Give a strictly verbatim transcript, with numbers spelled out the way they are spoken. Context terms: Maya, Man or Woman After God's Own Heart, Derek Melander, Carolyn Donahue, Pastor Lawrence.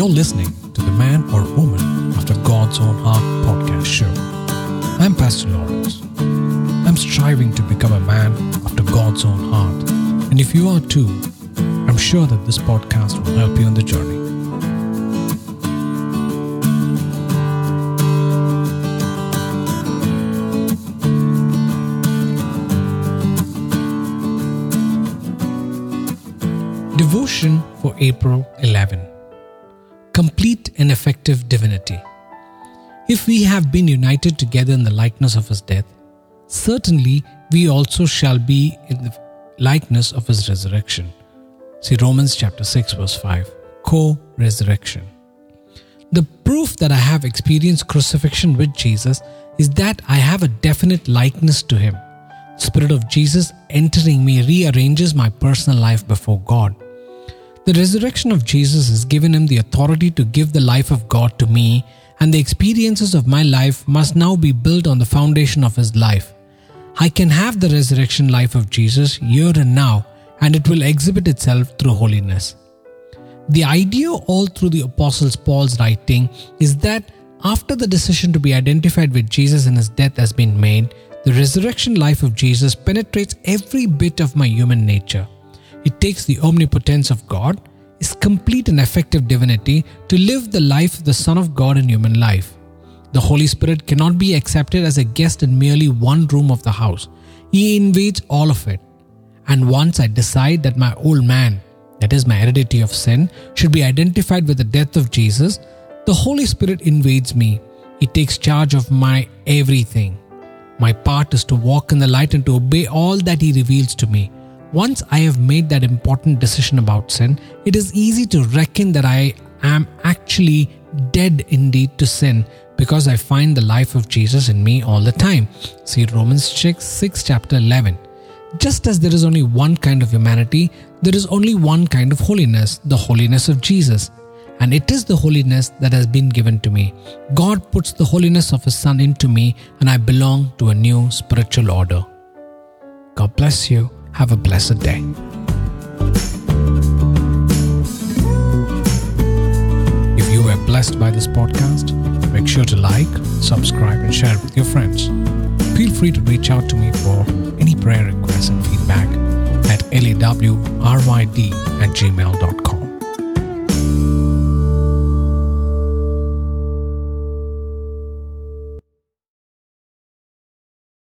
You're listening to the Man or Woman After God's Own Heart podcast show. I'm Pastor Lawrence. I'm striving to become a man after God's own heart. And if you are too, I'm sure that this podcast will help you on the journey. Devotion for April eleventh. Complete and effective divinity. If we have been united together in the likeness of his death, certainly we also shall be in the likeness of his resurrection. See Romans chapter six verse five, co-resurrection. The proof that I have experienced crucifixion with Jesus is that I have a definite likeness to him. The Spirit of Jesus entering me rearranges my personal life before God. The resurrection of Jesus has given him the authority to give the life of God to me, and the experiences of my life must now be built on the foundation of his life. I can have the resurrection life of Jesus here and now, and it will exhibit itself through holiness. The idea all through the Apostle Paul's writing is that after the decision to be identified with Jesus and his death has been made, the resurrection life of Jesus penetrates every bit of my human nature. It takes the omnipotence of God, his complete and effective divinity, to live the life of the Son of God in human life. The Holy Spirit cannot be accepted as a guest in merely one room of the house. He invades all of it. And once I decide that my old man, that is my heredity of sin, should be identified with the death of Jesus, the Holy Spirit invades me. He takes charge of my everything. My part is to walk in the light and to obey all that he reveals to me. Once I have made that important decision about sin, it is easy to reckon that I am actually dead indeed to sin because I find the life of Jesus in me all the time. See Romans six, chapter eleven. Just as there is only one kind of humanity, there is only one kind of holiness, the holiness of Jesus. And it is the holiness that has been given to me. God puts the holiness of his Son into me, and I belong to a new spiritual order. God bless you. Have a blessed day. If you were blessed by this podcast, make sure to like, subscribe, and share with your friends. Feel free to reach out to me for any prayer requests and feedback at lawryd at gmail dot com.